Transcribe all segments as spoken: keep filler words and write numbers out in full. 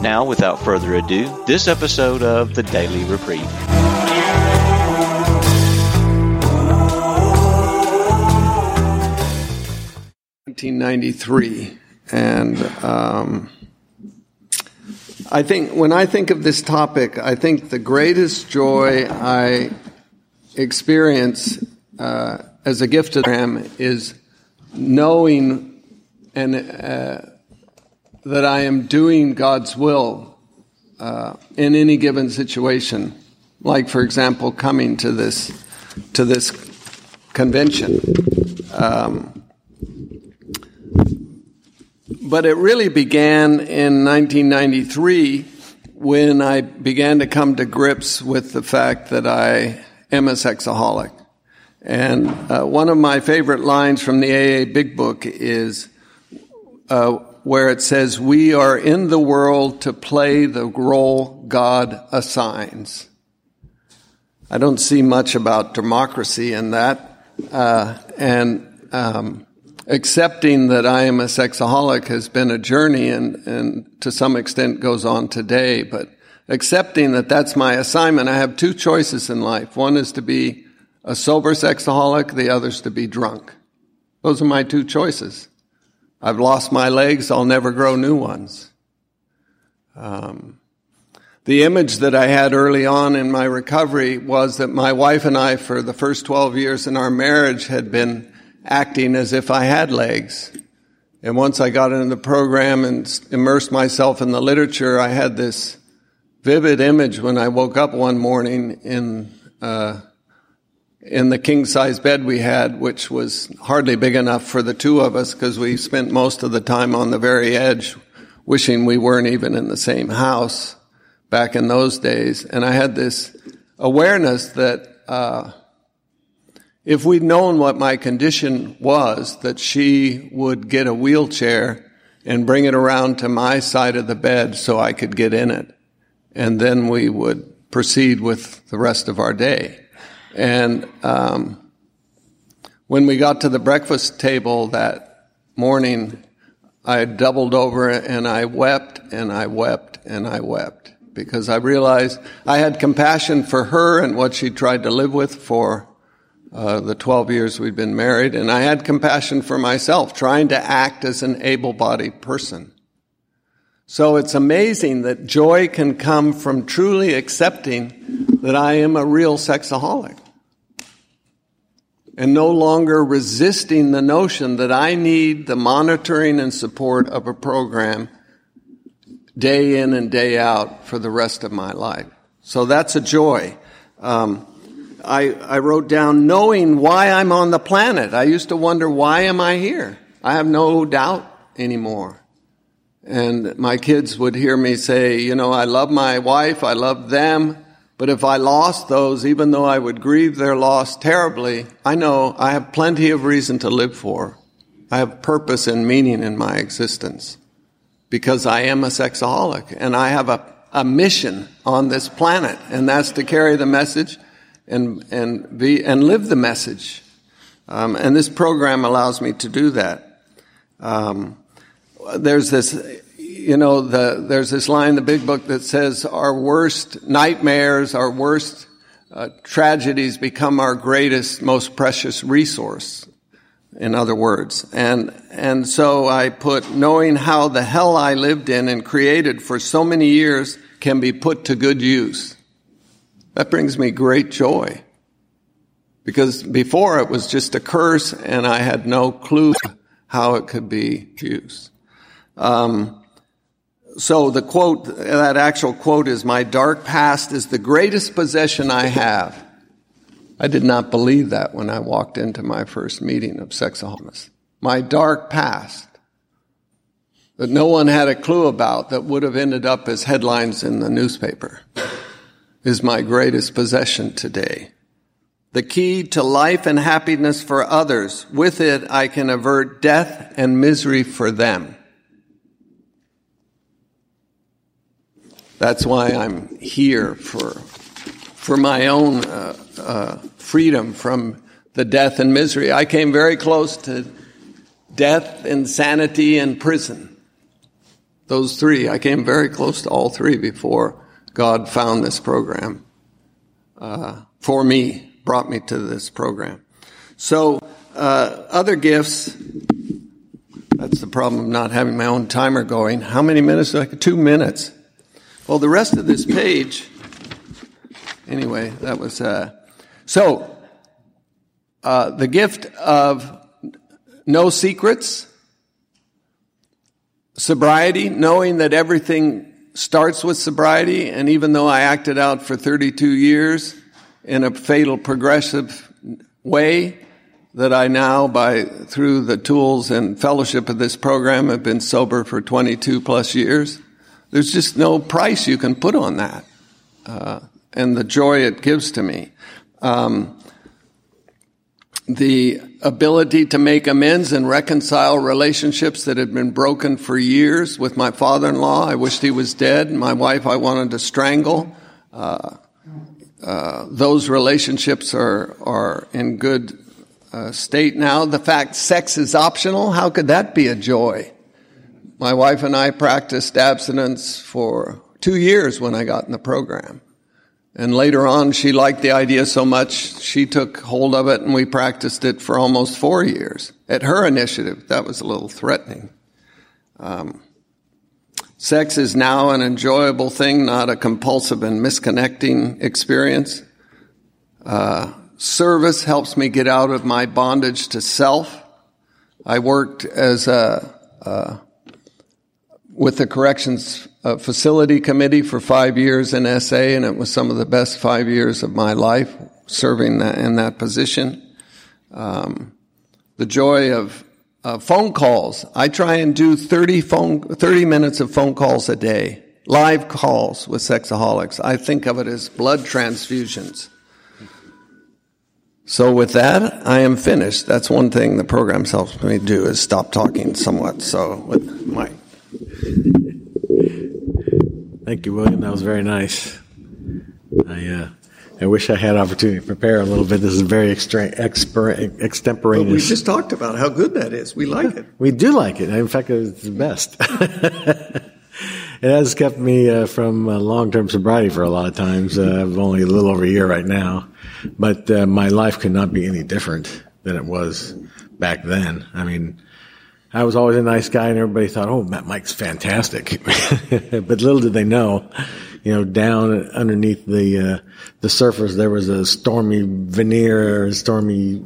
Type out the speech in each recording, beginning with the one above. Now, without further ado, this episode of The Daily Reprieve. nineteen ninety-three, and um, I think when I think of this topic, I think the greatest joy I experience uh, as a gift to them is knowing and uh, that I am doing God's will uh, in any given situation. Like, for example, coming to this to this convention. Um, but it really began in nineteen ninety-three when I began to come to grips with the fact that I am a sexaholic. And uh, one of my favorite lines from the A A Big Book is uh, where it says, "We are in the world to play the role God assigns." I don't see much about democracy in that. Uh, and um, accepting that I am a sexaholic has been a journey and, and to some extent goes on today. But accepting that that's my assignment, I have two choices in life. One is to be a sober sexaholic, the other is to be drunk. Those are my two choices. I've lost my legs, I'll never grow new ones. Um, the image that I had early on in my recovery was that my wife and I, for the first twelve years in our marriage, had been acting as if I had legs. And once I got into the program and immersed myself in the literature, I had this vivid image when I woke up one morning in uh in the king-size bed we had, which was hardly big enough for the two of us because we spent most of the time on the very edge wishing we weren't even in the same house back in those days. And I had this awareness that uh if we'd known what my condition was, that she would get a wheelchair and bring it around to my side of the bed so I could get in it. And then we would proceed with the rest of our day. And um, when we got to the breakfast table that morning, I doubled over and I wept and I wept and I wept because I realized I had compassion for her and what she tried to live with for uh, the twelve years we'd been married. And I had compassion for myself, trying to act as an able-bodied person. So it's amazing that joy can come from truly accepting that I am a real sexaholic and no longer resisting the notion that I need the monitoring and support of a program day in and day out for the rest of my life. So that's a joy. Um, I, I wrote down knowing why I'm on the planet. I used to wonder, why am I here? I have no doubt anymore. And my kids would hear me say, you know, I love my wife, I love them, but if I lost those, even though I would grieve their loss terribly, I know I have plenty of reason to live for. I have purpose and meaning in my existence because I am a sexaholic and I have a, a mission on this planet, and that's to carry the message and, and, be, and live the message. Um, and this program allows me to do that. Um, There's this, you know, the, there's this line in the Big Book that says our worst nightmares, our worst uh, tragedies become our greatest, most precious resource, in other words. And and so I put, knowing how the hell I lived in and created for so many years can be put to good use. That brings me great joy. Because before it was just a curse and I had no clue how it could be used. Um, so the quote, that actual quote is, "My dark past is the greatest possession I have." I did not believe that when I walked into my first meeting of sexaholics. My dark past. that no one had a clue about that would have ended up as headlines in the newspaper is my greatest possession today. The key to life and happiness for others. With it, I can avert death and misery for them. That's why I'm here, for for my own uh, uh, freedom from the death and misery. I came very close to death, insanity, and prison. Those three. I came very close to all three before God found this program uh, for me. Brought me to this program. So, uh, other gifts. That's the problem of not having my own timer going. How many minutes? Like two minutes. Well, the rest of this page. Anyway, that was, uh, so, uh, the gift of no secrets, sobriety, knowing that everything starts with sobriety, and even though I acted out for thirty-two years, in a fatal progressive way that I now, by through the tools and fellowship of this program, have been sober for twenty-two plus years. There's just no price you can put on that, uh, and the joy it gives to me. Um, the ability to make amends and reconcile relationships that had been broken for years. With my father-in-law, I wished he was dead. My wife, I wanted to strangle. Uh, Uh, those relationships are, are in good uh, state now. The fact sex is optional, how could that be a joy? My wife and I practiced abstinence for two years when I got in the program. And later on, she liked the idea so much, she took hold of it, and we practiced it for almost four years. At her initiative, that was a little threatening. Um, Sex is now an enjoyable thing, not a compulsive and misconnecting experience. Uh, service helps me get out of my bondage to self. I worked as a, uh, with the Corrections uh, Facility Committee for five years in S A, and it was some of the best five years of my life serving that, in that position. Um, the joy of Uh, phone calls. I try and do thirty phone, thirty minutes of phone calls a day. Live calls with sexaholics. I think of it as blood transfusions. So with that, I am finished. That's one thing the program helps me do, is stop talking somewhat. So with Mike. Thank you, William. That was very nice. I, uh, I wish I had opportunity to prepare a little bit. This is very extra, exper, extemporaneous. But we just talked about how good that is. We like it. We do like it. In fact, it's the best. It has kept me uh, from uh, long-term sobriety for a lot of times. Uh, I'm only a little over a year right now. But uh, my life could not be any different than it was back then. I mean, I was always a nice guy, and everybody thought, oh, Matt Mike's fantastic. But little did they know. You know, down underneath the uh, the surface, there was a stormy veneer, a stormy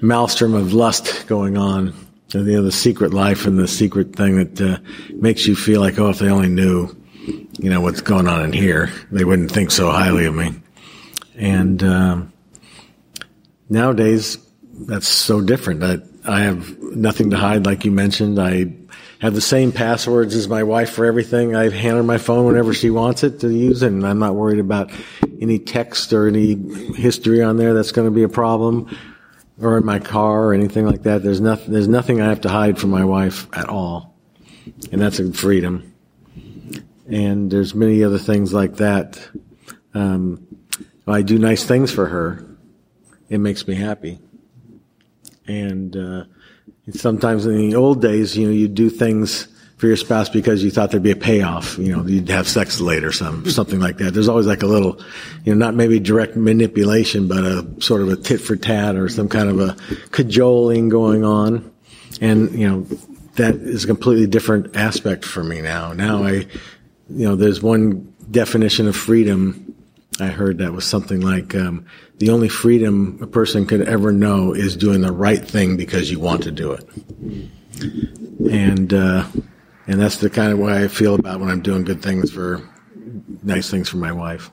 maelstrom of lust going on. And, you know, the secret life and the secret thing that uh, makes you feel like, oh, if they only knew, you know, what's going on in here, they wouldn't think so highly of me. And um, nowadays, that's so different. I, I have nothing to hide, like you mentioned. I have the same passwords as my wife for everything. I hand her my phone whenever she wants it to use it, and I'm not worried about any text or any history on there that's going to be a problem, or in my car or anything like that. There's nothing, there's nothing I have to hide from my wife at all, and that's a freedom. And there's many other things like that. Um, I do nice things for her. It makes me happy. And uh sometimes in the old days, you know, you'd do things for your spouse because you thought there'd be a payoff. You know, you'd have sex later or some, something like that. There's always like a little, you know, not maybe direct manipulation, but a sort of a tit for tat or some kind of a cajoling going on. And, you know, that is a completely different aspect for me now. Now I, you know, there's one definition of freedom I heard that was something like, um, the only freedom a person could ever know is doing the right thing because you want to do it. And, uh, and that's the kind of way I feel about when I'm doing good things for, nice things for my wife.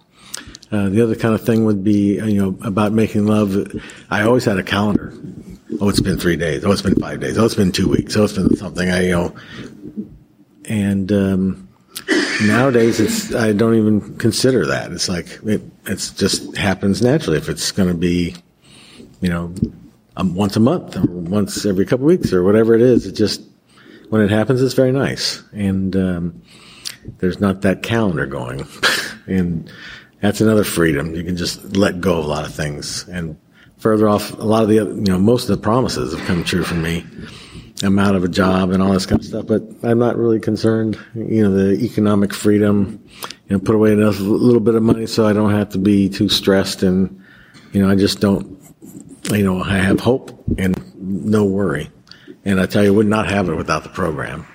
Uh, the other kind of thing would be, you know, about making love. I always had a calendar. Oh, it's been three days. Oh, it's been five days. Oh, it's been two weeks. Oh, it's been something. I, you know, And um, nowadays, it's I don't even consider that. It's like it it's just happens naturally. If it's going to be, you know, um, once a month or once every couple of weeks or whatever it is, it just when it happens, it's very nice. And um, there's not that calendar going. And that's another freedom. You can just let go of a lot of things. And further off, a lot of the other, you know, most of the promises have come true for me. I'm out of a job and all this kind of stuff, but I'm not really concerned. You know, the economic freedom, you know, put away enough, a little bit of money so I don't have to be too stressed. And, you know, I just don't, you know, I have hope and no worry. And I tell you, I would not have it without the program.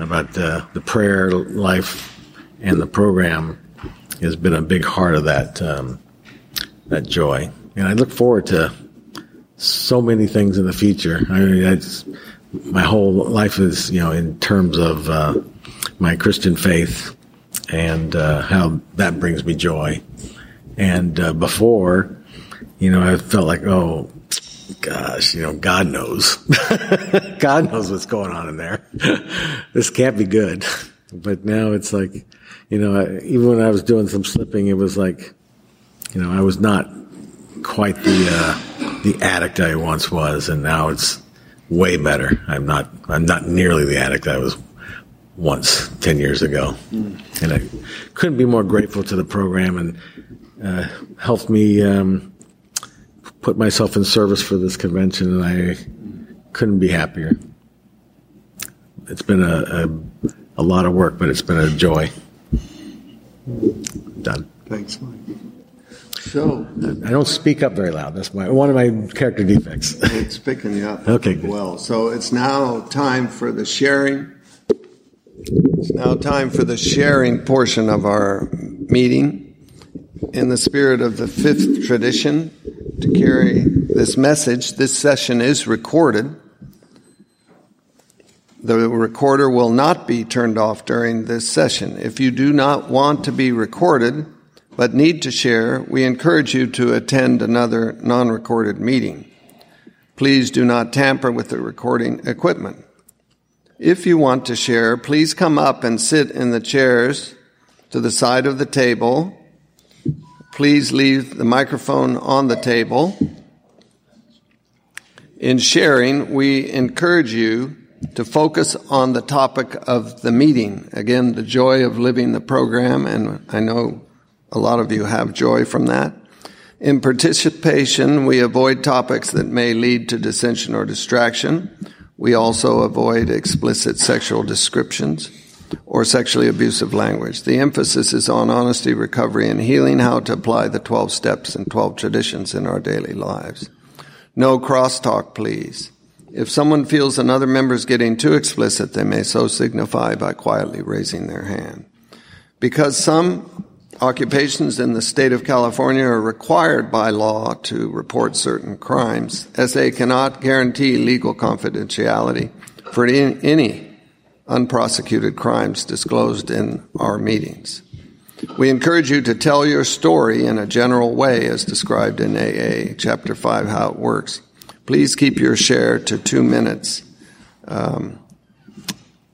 About uh, the prayer life and the program has been a big heart of that, um, that joy. And I look forward to so many things in the future. I mean, I just, my whole life is, you know, in terms of uh, my Christian faith and uh, how that brings me joy. And uh, before, you know, I felt like, oh, gosh, you know, God knows. God knows what's going on in there. This can't be good. But now it's like, you know, I, even when I was doing some slipping, it was like, you know, I was not quite the uh, the addict I once was, and now it's way better. I'm not I'm not nearly the addict I was once ten years ago, mm. and I couldn't be more grateful to the program, and uh, helped me um, put myself in service for this convention, and I couldn't be happier. It's been a a, a lot of work, but it's been a joy. Done. Thanks, Mike. So I don't speak up very loud. That's my one of my character defects. It's picking you up. Okay, good. Well, so it's now time for the sharing. It's now time for the sharing portion of our meeting. In the spirit of the fifth tradition, to carry this message, this session is recorded. The recorder will not be turned off during this session. If you do not want to be recorded, but need to share, we encourage you to attend another non-recorded meeting. Please do not tamper with the recording equipment. If you want to share, please come up and sit in the chairs to the side of the table. Please leave the microphone on the table. In sharing, we encourage you to focus on the topic of the meeting. Again, the joy of living the program, and I know a lot of you have joy from that. In participation, we avoid topics that may lead to dissension or distraction. We also avoid explicit sexual descriptions or sexually abusive language. The emphasis is on honesty, recovery, and healing, how to apply the twelve steps and twelve traditions in our daily lives. No crosstalk, please. If someone feels another member is getting too explicit, they may so signify by quietly raising their hand. Because some occupations in the state of California are required by law to report certain crimes, as they cannot guarantee legal confidentiality for any unprosecuted crimes disclosed in our meetings. We encourage you to tell your story in a general way as described in A A, Chapter five, how it works. Please keep your share to two minutes. Um,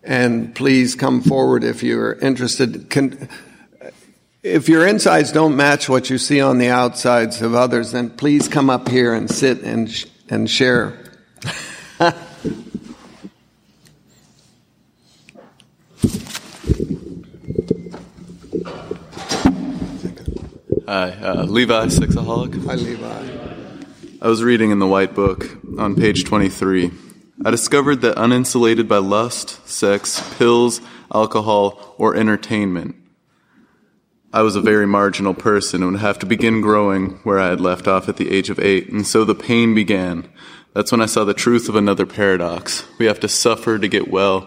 and please come forward if you're interested. Con- If your insides don't match what you see on the outsides of others, then please come up here and sit and sh- and share. Hi, uh, Levi, Sexaholic. Hi, Levi. I was reading in the White Book on page twenty-three. I discovered that uninsulated by lust, sex, pills, alcohol, or entertainment, I was a very marginal person and would have to begin growing where I had left off at the age of eight, and so the pain began. That's when I saw the truth of another paradox. We have to suffer to get well.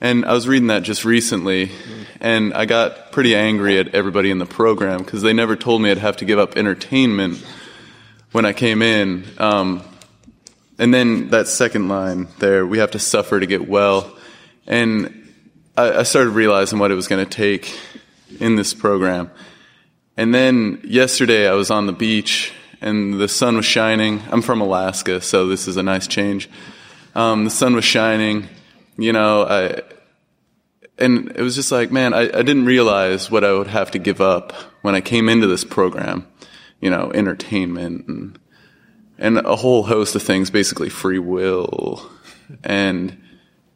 And I was reading that just recently, and I got pretty angry at everybody in the program because they never told me I'd have to give up entertainment when I came in. Um, and then that second line there, we have to suffer to get well. And I, I started realizing what it was going to take in this program. And then yesterday I was on the beach and the sun was shining. I'm from Alaska, so this is a nice change. Um, the sun was shining. You know, I And it was just like, man, I, I didn't realize what I would have to give up when I came into this program, you know, entertainment and, and a whole host of things, basically free will. And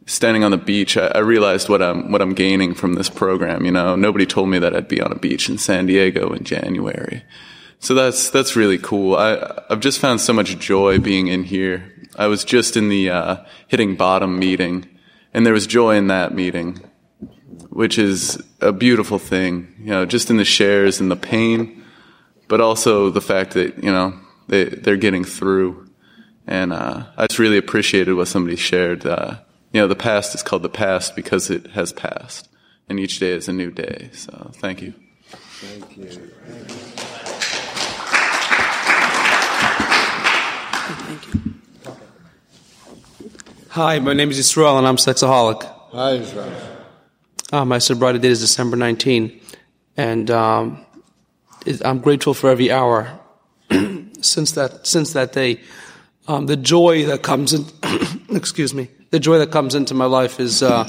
standing on the beach, I, I realized what I'm, what I'm gaining from this program. You know, nobody told me that I'd be on a beach in San Diego in January. So that's, that's really cool. I, I've just found so much joy being in here. I was just in the, uh, hitting bottom meeting, and there was joy in that meeting, which is a beautiful thing, you know, just in the shares and the pain, but also the fact that, you know, they, they're getting through. And uh, I just really appreciated what somebody shared. Uh, you know, the past is called the past because it has passed, and each day is a new day. So thank you. Thank you. Thank you. Thank you. Hi, my name is Yisrael, and I'm sexaholic. Hi, Yisrael. Uh, my sobriety date is December nineteenth, and um, it, I'm grateful for every hour since that since that day. Um, the joy that comes in, excuse me, the joy that comes into my life is uh,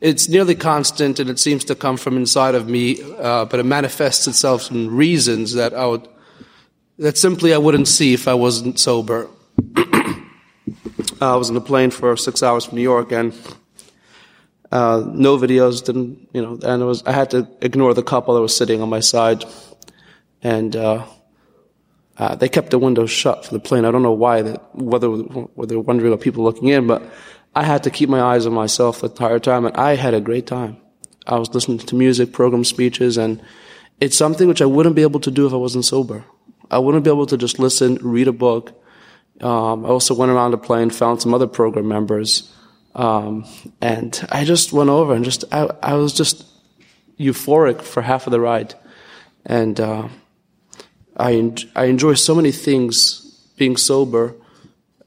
it's nearly constant, and it seems to come from inside of me, uh, but it manifests itself in reasons that I would that simply I wouldn't see if I wasn't sober. I was in a plane for six hours from New York, and. Uh, no videos, didn't, you know, and it was, I had to ignore the couple that was sitting on my side, and, uh, uh, they kept the windows shut for the plane. I don't know why that, whether, whether they were wondering about people looking in, but I had to keep my eyes on myself the entire time, and I had a great time. I was listening to music, program speeches, and it's something which I wouldn't be able to do if I wasn't sober. I wouldn't be able to just listen, read a book. Um, I also went around the plane, found some other program members, Um, and I just went over and just, I, I was just euphoric for half of the ride. And, uh, I, en- I enjoy so many things being sober.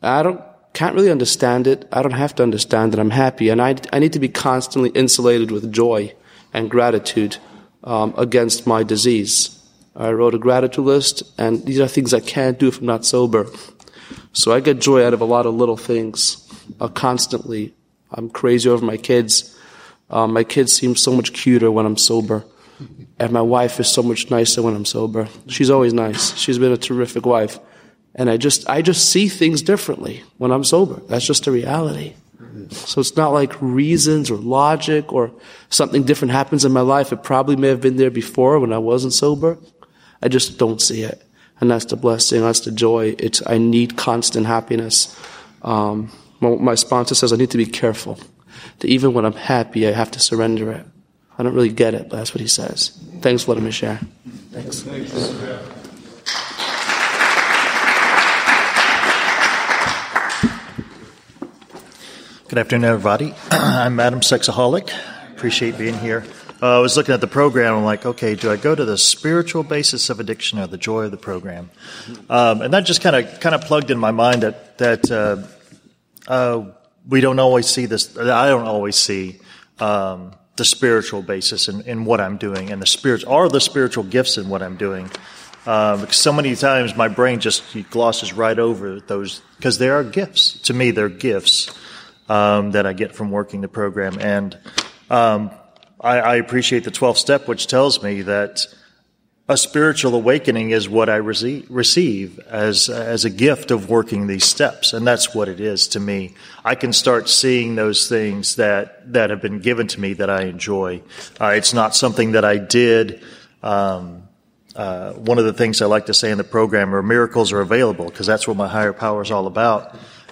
I don't, can't really understand it. I don't have to understand that I'm happy. And I, I need to be constantly insulated with joy and gratitude, um, against my disease. I wrote a gratitude list, and these are things I can't do if I'm not sober. So I get joy out of a lot of little things. Uh, constantly. I'm crazy over my kids. Uh, my kids seem so much cuter when I'm sober. And my wife is so much nicer when I'm sober. She's always nice. She's been a terrific wife. And I just I just see things differently when I'm sober. That's just a reality. So it's not like reasons or logic or something different happens in my life. It probably may have been there before when I wasn't sober. I just don't see it. And that's the blessing. That's the joy. It's I need constant happiness. Um My sponsor says I need to be careful that even when I'm happy, I have to surrender it. I don't really get it, but that's what he says. Thanks for letting me share. Thanks. Thanks. Good afternoon, everybody. I'm Adam Sexaholic. Appreciate being here. Uh, I was looking at the program. I'm like, okay, do I go to the spiritual basis of addiction or the joy of the program? Um, and that just kind of kind of plugged in my mind that that. Uh, Uh, we don't always see this. I don't always see um, the spiritual basis in, in what I'm doing, and the spirit are the spiritual gifts in what I'm doing. Uh, because so many times my brain just glosses right over those because they are gifts to me. They're gifts um, that I get from working the program, and um, I, I appreciate the twelfth step, which tells me that a spiritual awakening is what I receive, receive as as a gift of working these steps, and that's what it is to me. I can start seeing those things that, that have been given to me that I enjoy. Uh, it's not something that I did. Um, uh, one of the things I like to say in the program are miracles are available, because that's what my higher power is all about,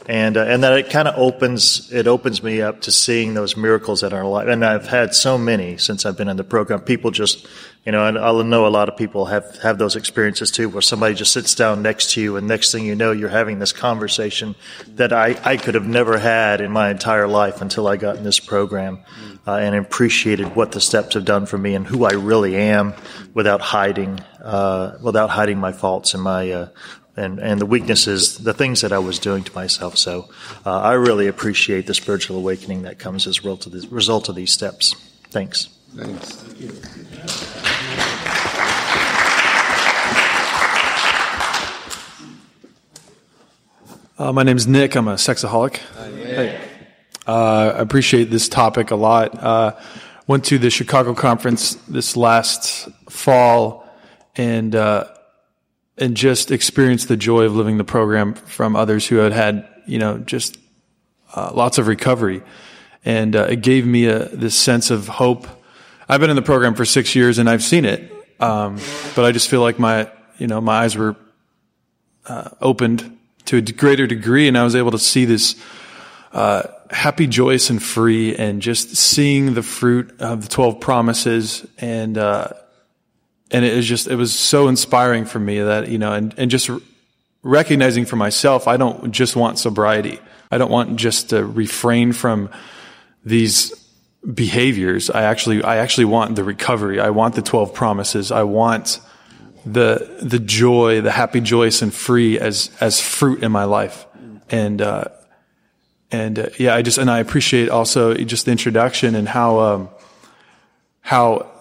and uh, and that it kind of opens it opens me up to seeing those miracles in our life. And I've had so many since I've been in the program. People just. You know, and I know a lot of people have, have those experiences too, where somebody just sits down next to you, and next thing you know, you're having this conversation that I, I could have never had in my entire life until I got in this program, uh, and appreciated what the steps have done for me and who I really am, without hiding, uh, without hiding my faults and my uh, and and the weaknesses, the things that I was doing to myself. So uh, I really appreciate the spiritual awakening that comes as well to the result of these steps. Thanks. Thanks. Thank you. Uh, my name's Nick. I'm a sexaholic. Hi, Nick. Hey. Uh, I appreciate this topic a lot. Uh, went to the Chicago conference this last fall and uh, and just experienced the joy of living the program from others who had had, you know, just uh, lots of recovery. And uh, it gave me a, this sense of hope. I've been in the program for six years and I've seen it, um, but I just feel like my, you know, my eyes were uh, opened to a greater degree, and I was able to see this uh, happy, joyous, and free, and just seeing the fruit of the twelve promises, and uh, and it was just, it was so inspiring for me that, you know, and and just recognizing for myself, I don't just want sobriety. I don't want just to refrain from these behaviors. I actually, I actually want the recovery. I want the twelve promises. I want the, the joy, the happy, joyous, and free as, as fruit in my life. And, uh, and, uh, yeah, I just, and I appreciate also just the introduction and how, um, how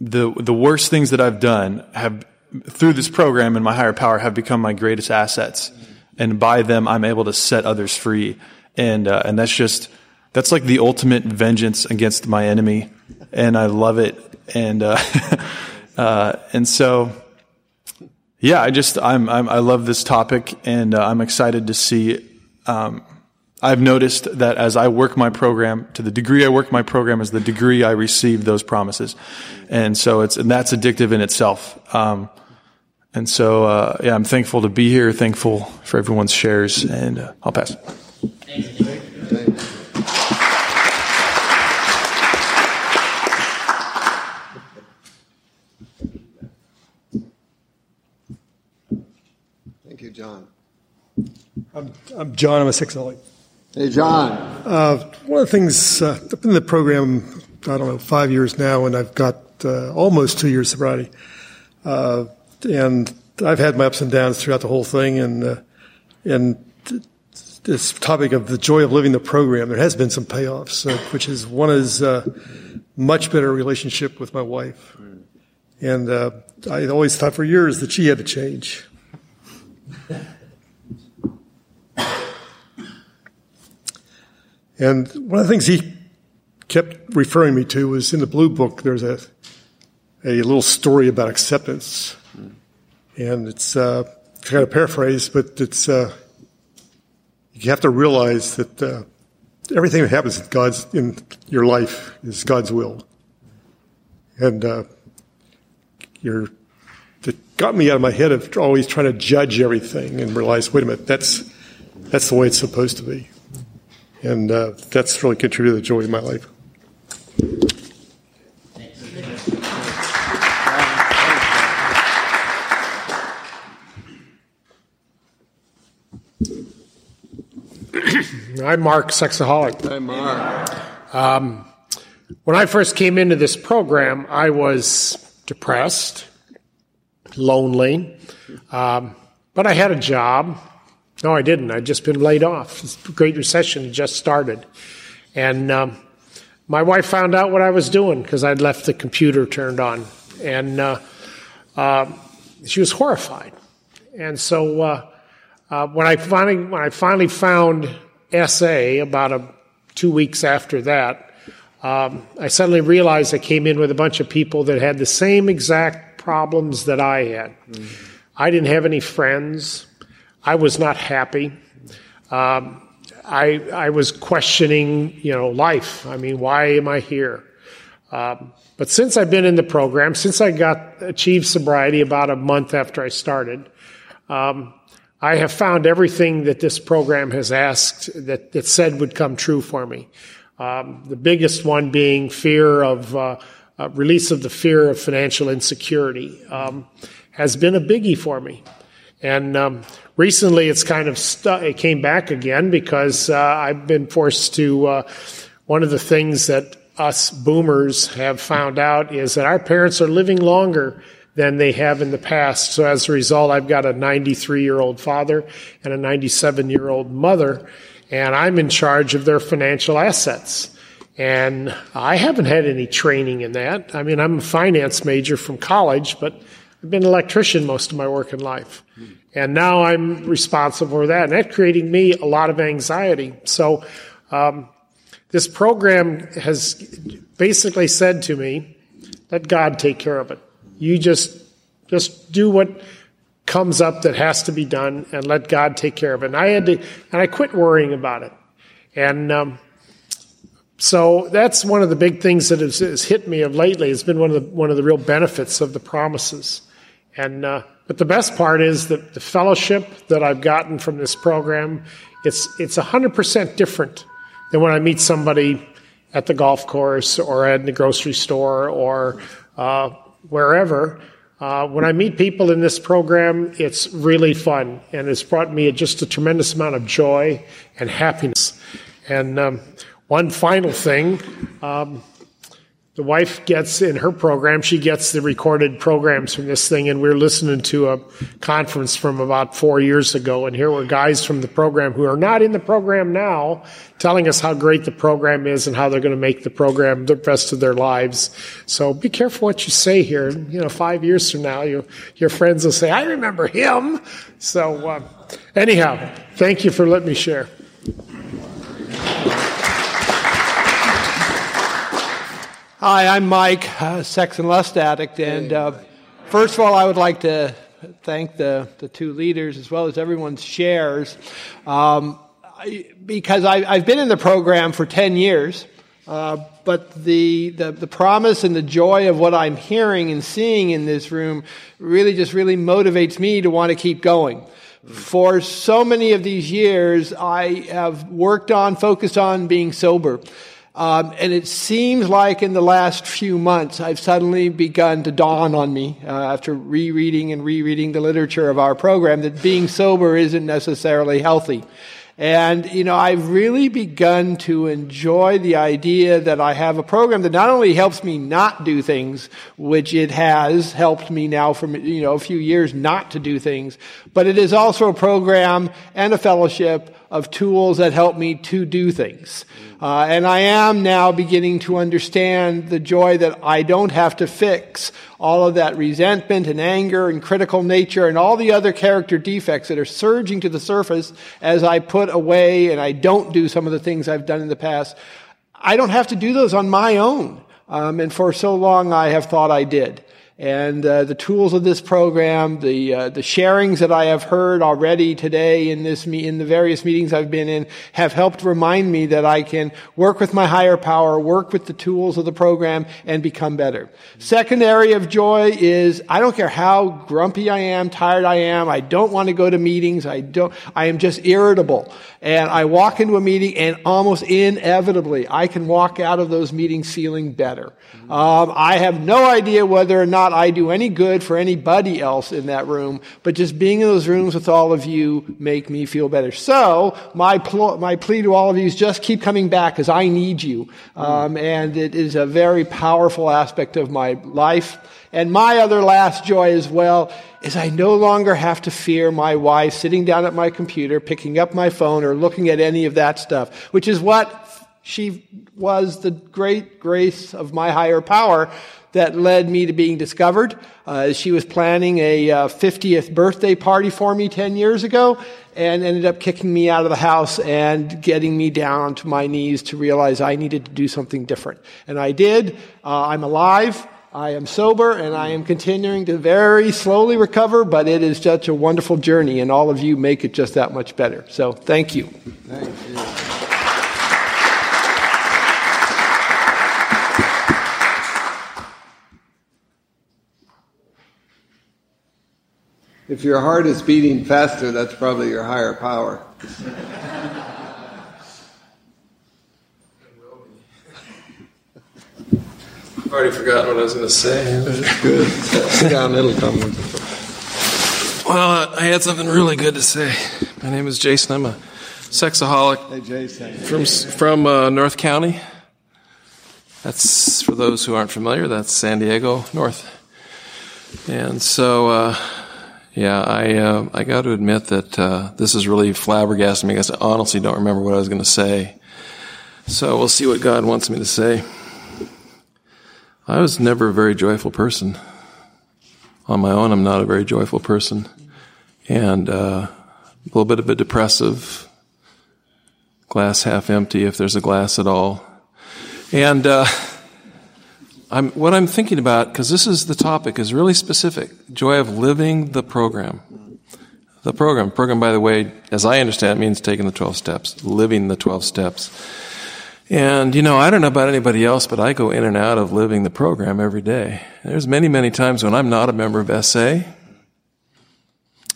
the, the worst things that I've done have, through this program and my higher power, have become my greatest assets. And by them, I'm able to set others free. And, uh, and that's just, that's like the ultimate vengeance against my enemy. And I love it. And, uh, uh, and so, yeah, I just, I'm, I'm, I love this topic, and uh, I'm excited to see, um, I've noticed that as I work my program, to the degree I work my program is the degree I receive those promises. And so it's, and that's addictive in itself. Um, And so, uh, yeah, I'm thankful to be here, thankful for everyone's shares, and uh, I'll pass. Thank you, John. I'm, I'm John. I'm a six L E. Hey, John. Uh, one of the things, uh, I've been in the program, I don't know, five years now, and I've got uh, almost two years sobriety. Uh And I've had my ups and downs throughout the whole thing, and uh, and this topic of the joy of living the program, there has been some payoffs, uh, which is one is uh, much better relationship with my wife. And uh, I always thought for years that she had to change. And one of the things he kept referring me to was in the Blue Book, there's a, a little story about acceptance. And it's, uh, I got to paraphrase, but it's, uh, you have to realize that, uh, everything that happens in God's, in your life is God's will. And, uh, you're, it got me out of my head of always trying to judge everything and realize, wait a minute, that's, that's the way it's supposed to be. And, uh, that's really contributed to the joy of my life. I'm Mark, sexaholic. Hi, Mark. Um, when I first came into this program, I was depressed, lonely, um, but I had a job. No, I didn't. I'd just been laid off. The Great Recession had just started. And um, my wife found out what I was doing because I'd left the computer turned on. And uh, uh, she was horrified. And so uh, uh, when I finally, when I finally found S A, about a, two weeks after that, um, I suddenly realized I came in with a bunch of people that had the same exact problems that I had. Mm-hmm. I didn't have any friends. I was not happy. Um, I I was questioning, you know, life. I mean, why am I here? Um, but since I've been in the program, since I got achieved sobriety about a month after I started, um, I have found everything that this program has asked that, that said would come true for me. Um, the biggest one being fear of, uh, uh, release of the fear of financial insecurity, um, has been a biggie for me. And, um, recently it's kind of stu- it came back again because, uh, I've been forced to, uh, one of the things that us boomers have found out is that our parents are living longer than they have in the past. So as a result, I've got a ninety-three-year-old father and a ninety-seven-year-old mother, and I'm in charge of their financial assets. And I haven't had any training in that. I mean, I'm a finance major from college, but I've been an electrician most of my working life. And now I'm responsible for that, and that's creating me a lot of anxiety. So um, This program has basically said to me, let God take care of it. You just just do what comes up that has to be done and let God take care of it. And I had to, and I quit worrying about it. And um, so that's one of the big things that has, has hit me of lately. It's been one of the one of the real benefits of the promises. And uh, but the best part is that the fellowship that I've gotten from this program, it's it's one hundred percent different than when I meet somebody at the golf course or at the grocery store or uh, wherever. Uh, when I meet people in this program, it's really fun, and it's brought me just a tremendous amount of joy and happiness. And um, one final thing, um, the wife gets in her program, she gets the recorded programs from this thing, and we're listening to a conference from about four years ago, and here were guys from the program who are not in the program now telling us how great the program is and how they're going to make the program the rest of their lives. So be careful what you say here. You know, five years from now, you, your friends will say, I remember him. So uh, anyhow, thank you for letting me share. Hi, I'm Mike, a sex and lust addict, and uh, first of all, I would like to thank the, the two leaders as well as everyone's shares, um, I, because I, I've been in the program for ten years, uh, but the, the, the promise and the joy of what I'm hearing and seeing in this room really just really motivates me to want to keep going. For so many of these years, I have worked on, focused on being sober. Um, and it seems like in the last few months, I've suddenly begun to dawn on me, uh, after rereading and rereading the literature of our program, that being sober isn't necessarily healthy. And, you know, I've really begun to enjoy the idea that I have a program that not only helps me not do things, which it has helped me now for, you know, a few years not to do things, but it is also a program and a fellowship of tools that help me to do things. Uh, and I am now beginning to understand the joy that I don't have to fix all of that resentment and anger and critical nature and all the other character defects that are surging to the surface as I put away and I don't do some of the things I've done in the past. I don't have to do those on my own. Um, and for so long I have thought I did. And uh, the tools of this program, the uh, the sharings that I have heard already today in this me- in the various meetings I've been in, have helped remind me that I can work with my higher power, work with the tools of the program, and become better. Second area of joy is I don't care how grumpy I am, tired I am, I don't want to go to meetings, I don't. I am just irritable, and I walk into a meeting, and almost inevitably I can walk out of those meetings feeling better. Um, I have no idea whether or not I do any good for anybody else in that room, but just being in those rooms with all of you make me feel better. So my pl- my plea to all of you is just keep coming back because I need you. Um, and it is a very powerful aspect of my life. And my other last joy as well is I no longer have to fear my wife sitting down at my computer, picking up my phone, or looking at any of that stuff, which is what she was the great grace of my higher power that led me to being discovered. Uh, she was planning a uh, fiftieth birthday party for me ten years ago and ended up kicking me out of the house and getting me down to my knees to realize I needed to do something different. And I did. Uh, I'm alive. I am sober, and I am continuing to very slowly recover, but it is such a wonderful journey, and all of you make it just that much better. So thank you. Thank you. If your heart is beating faster, that's probably your higher power. I've already forgotten what I was going to say. Good. It'll come. Well, I had something really good to say. My name is Jason. I'm a sexaholic. Hey, Jason. From from uh, North County. That's for those who aren't familiar. That's San Diego North. And so. Uh, Yeah, I uh, I got to admit that uh, this is really flabbergasting me. I guess I honestly don't remember what I was going to say. So we'll see what God wants me to say. I was never a very joyful person. On my own, I'm not a very joyful person. And uh, a little bit of a depressive, glass half empty if there's a glass at all. And uh, I'm, what I'm thinking about, because this is the topic, is really specific. Joy of living the program. The program. Program, by the way, as I understand it, means taking the twelve steps, living the twelve steps. And, you know, I don't know about anybody else, but I go in and out of living the program every day. There's many, many times when I'm not a member of S A.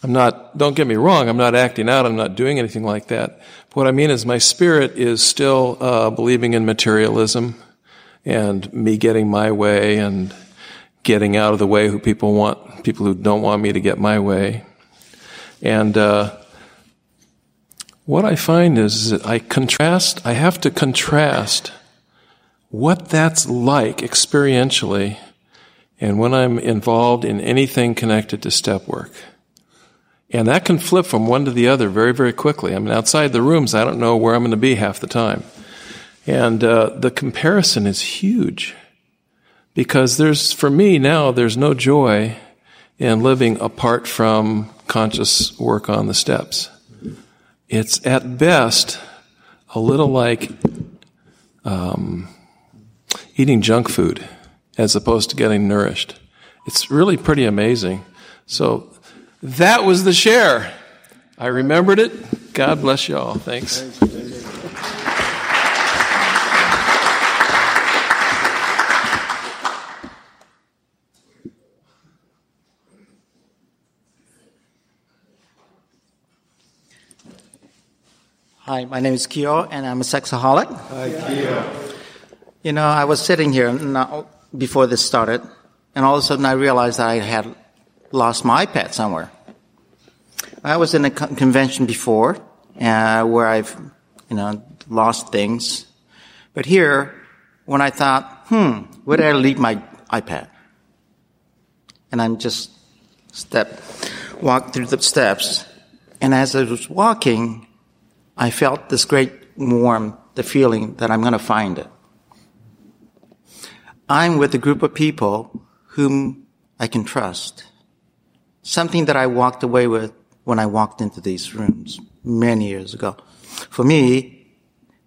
I'm not, don't get me wrong, I'm not acting out, I'm not doing anything like that. But what I mean is my spirit is still uh, believing in materialism and me getting my way and getting out of the way who people want, people who don't want me to get my way. And uh what I find is that I contrast, I have to contrast what that's like experientially and when I'm involved in anything connected to step work. And that can flip from one to the other very, very quickly. I mean, outside the rooms, I don't know where I'm going to be half the time. And uh, the comparison is huge because there's, for me now, there's no joy in living apart from conscious work on the steps. It's at best a little like um, eating junk food as opposed to getting nourished. It's really pretty amazing. So that was the share. I remembered it. God bless you all. Thanks. Hi, my name is Kyo, and I'm a sexaholic. Hi, Kyo. You know, I was sitting here before this started, and all of a sudden I realized that I had lost my iPad somewhere. I was in a con- convention before uh, where I've, you know, lost things. But here, when I thought, hmm, where did I leave my iPad? And I'm just step, walked through the steps. And as I was walking, I felt this great warmth, the feeling that I'm going to find it. I'm with a group of people whom I can trust. Something that I walked away with when I walked into these rooms many years ago. For me,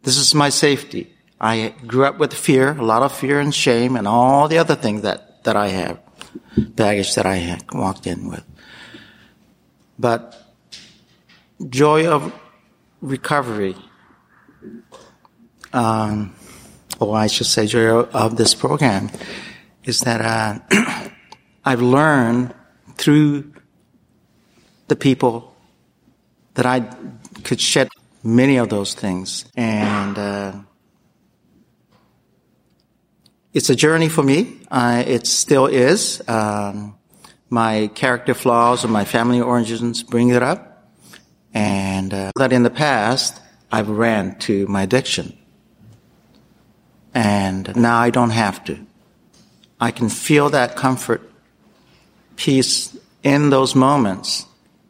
this is my safety. I grew up with fear, a lot of fear and shame and all the other things that, that I have, baggage that I had walked in with. But joy of recovery, um, or I should say joy of this program, is that uh, I've learned through the people that I could shed many of those things. And uh, it's a journey for me. Uh, it still is. Um, my character flaws or my family origins bring it up. And uh, that in the past, I've ran to my addiction. And now I don't have to. I can feel that comfort, peace in those moments,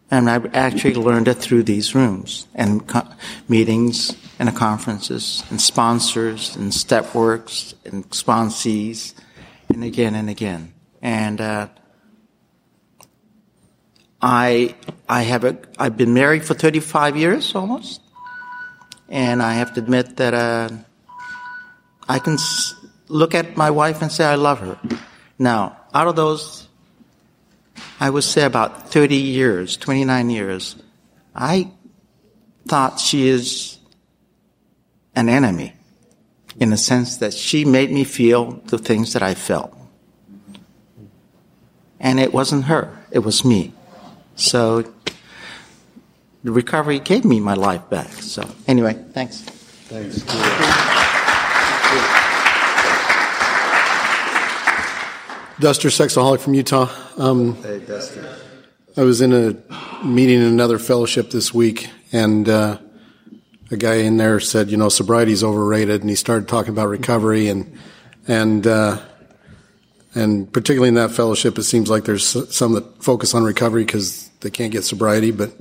and I've actually learned it through these rooms and co- meetings and conferences and sponsors and step works and sponsees and again and again. And uh, I I have a I've been married for thirty-five years almost, and I have to admit that uh, I can s- look at my wife and say I love her. Now, out of those, I would say about thirty years, twenty-nine years, I thought she is an enemy in the sense that she made me feel the things that I felt. And it wasn't her, it was me. So the recovery gave me my life back. So anyway, thanks. Thanks. Thank you. Duster, sexaholic from Utah. Um, hey, Duster. I was in a meeting in another fellowship this week, and uh, a guy in there said, you know, sobriety's overrated, and he started talking about recovery, and and uh, and particularly in that fellowship, it seems like there's some that focus on recovery because they can't get sobriety, but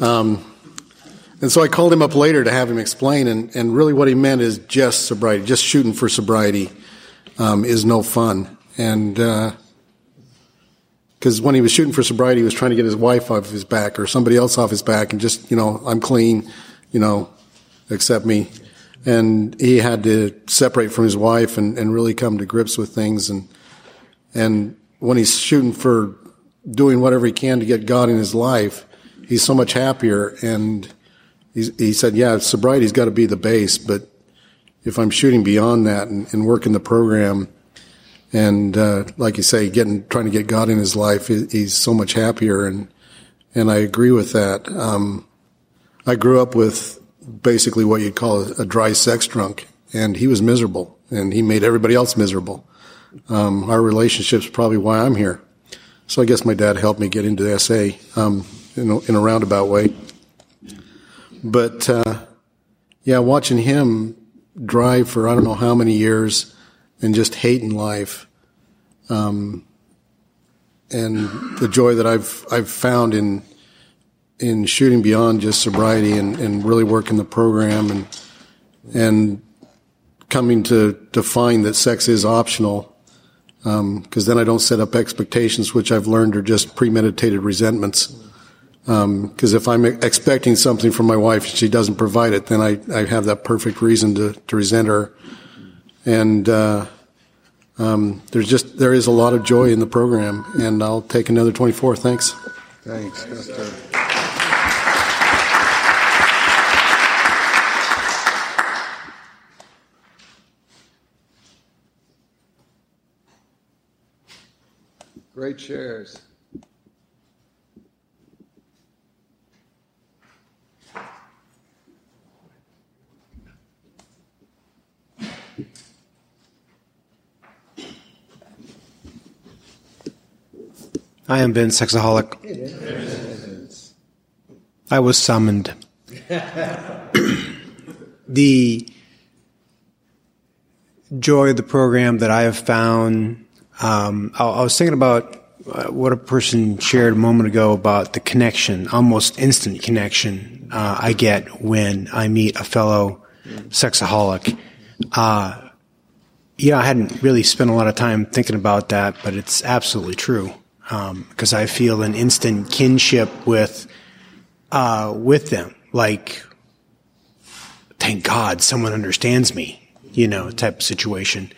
um, and so I called him up later to have him explain, and, and really what he meant is just sobriety, just shooting for sobriety um, is no fun. And because uh, when he was shooting for sobriety, he was trying to get his wife off his back or somebody else off his back and just, you know, I'm clean, you know, accept me. and he had to separate from his wife and, and really come to grips with things. And and when he's shooting for doing whatever he can to get God in his life, he's so much happier. And he's, he said, yeah, sobriety's got to be the base, but if I'm shooting beyond that and, and working the program and, uh, like you say, getting, trying to get God in his life, he, he's so much happier. And, and I agree with that. Um, I grew up with basically what you'd call a, a dry sex drunk, and he was miserable and he made everybody else miserable. Um, our relationship's probably why I'm here. So I guess my dad helped me get into S A, um, in a, in a roundabout way. But, uh, yeah, watching him drive for I don't know how many years and just hating life. Um, and the joy that I've, I've found in, in shooting beyond just sobriety and, and really working the program and, and coming to, to find that sex is optional. Um, cause then I don't set up expectations, which I've learned are just premeditated resentments. Um, cause if I'm expecting something from my wife and she doesn't provide it, then I, I have that perfect reason to, to resent her. And, uh, um, there's just, there is a lot of joy in the program, and I'll take another twenty-four. Thanks. Thanks. Thanks Great shares. I am Ben Sexaholic. Yes. I was summoned. The joy of the program that I have found, um, I, I was thinking about uh, what a person shared a moment ago about the connection, almost instant connection uh, I get when I meet a fellow sexaholic. Uh, yeah, I hadn't really spent a lot of time thinking about that, but it's absolutely true. Um, because I feel an instant kinship with, uh, with them. Like, thank God someone understands me, you know, type of situation.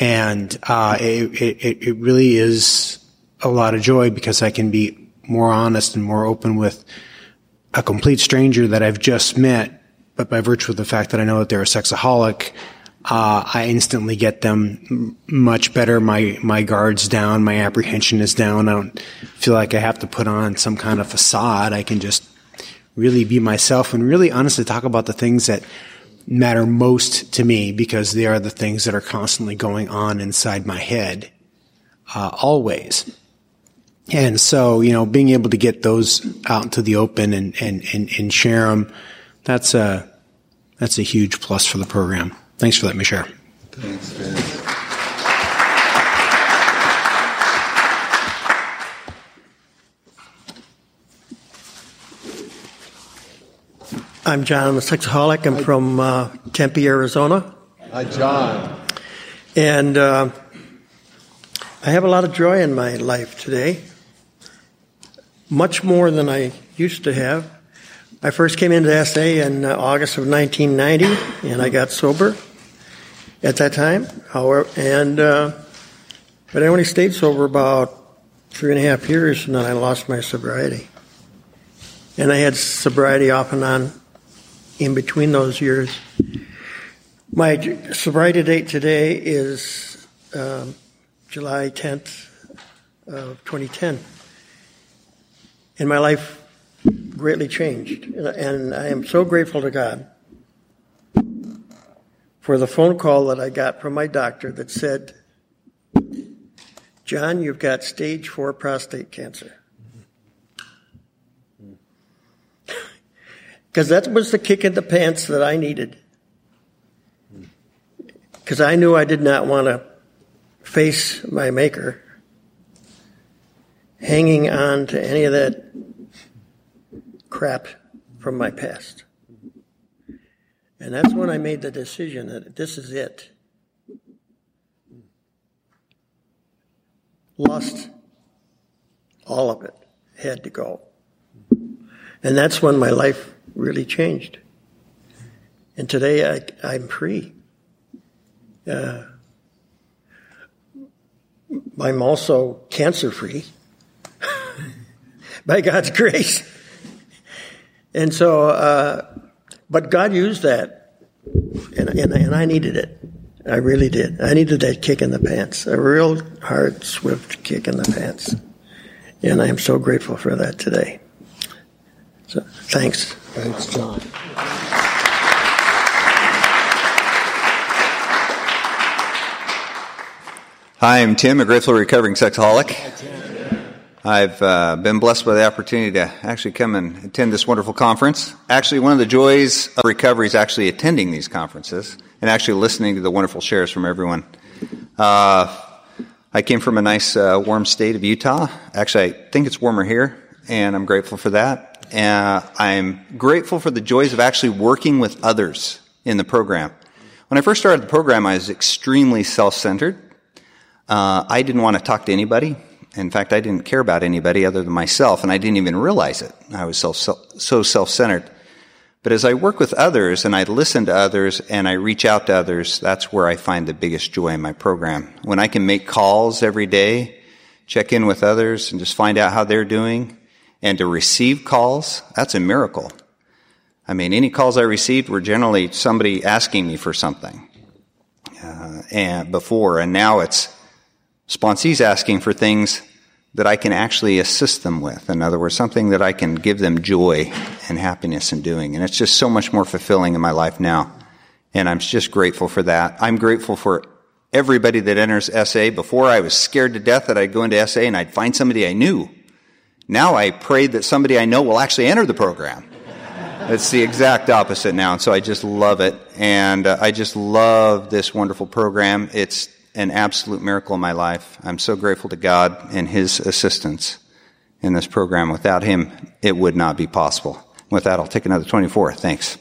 And, uh, it, it, it really is a lot of joy because I can be more honest and more open with a complete stranger that I've just met. But by virtue of the fact that I know that they're a sexaholic, Uh, I instantly get them much better. My, my guard's down. My apprehension is down. I don't feel like I have to put on some kind of facade. I can just really be myself and really honestly talk about the things that matter most to me, because they are the things that are constantly going on inside my head, uh, always. And so, you know, being able to get those out into the open and, and, and, and share them, that's a, that's a huge plus for the program. Thanks for letting me share. Thanks, Ben. I'm John. I'm a sexaholic. I'm Hi. from uh, Tempe, Arizona. Hi, John. And uh, I have a lot of joy in my life today, much more than I used to have. I first came into S A in uh, August of nineteen ninety, and I got sober at that time. However, and uh, but I only stayed sober about three and a half years, and then I lost my sobriety. And I had sobriety off and on in between those years. My sobriety date today is um, July tenth of twenty ten. In my life, greatly changed, and I am so grateful to God for the phone call that I got from my doctor that said, John, you've got stage four prostate cancer. Because that was the kick in the pants that I needed. Because I knew I did not want to face my maker, hanging on to any of that crap from my past. And that's when I made the decision that this is it. Lost all of it. Had to go. And that's when my life really changed. And today I, I'm free. Uh, I'm also cancer-free by God's grace. And so, uh, but God used that, and, and, and I needed it. I really did. I needed that kick in the pants, a real hard, swift kick in the pants. And I am so grateful for that today. So, thanks. Thanks, John. Hi, I'm Tim, a grateful recovering sexaholic. I've uh, been blessed by the opportunity to actually come and attend this wonderful conference. Actually, one of the joys of recovery is actually attending these conferences and actually listening to the wonderful shares from everyone. Uh, I came from a nice uh, warm state of Utah. Actually, I think it's warmer here, and I'm grateful for that. Uh, I'm grateful for the joys of actually working with others in the program. When I first started the program, I was extremely self-centered. Uh, I didn't want to talk to anybody. In fact, I didn't care about anybody other than myself, and I didn't even realize it. I was self, so self-centered. But as I work with others, and I listen to others, and I reach out to others, that's where I find the biggest joy in my program. When I can make calls every day, check in with others, and just find out how they're doing, and to receive calls, that's a miracle. I mean, any calls I received were generally somebody asking me for something uh, and before, and now it's sponsees asking for things that I can actually assist them with. In other words, something that I can give them joy and happiness in doing. And it's just so much more fulfilling in my life now. And I'm just grateful for that. I'm grateful for everybody that enters S A. Before, I was scared to death that I'd go into S A and I'd find somebody I knew. Now I pray that somebody I know will actually enter the program. It's the exact opposite now. And so I just love it. And uh, I just love this wonderful program. It's an absolute miracle in my life. I'm so grateful to God and His assistance in this program. Without Him, it would not be possible. With that, I'll take another twenty-four. Thanks.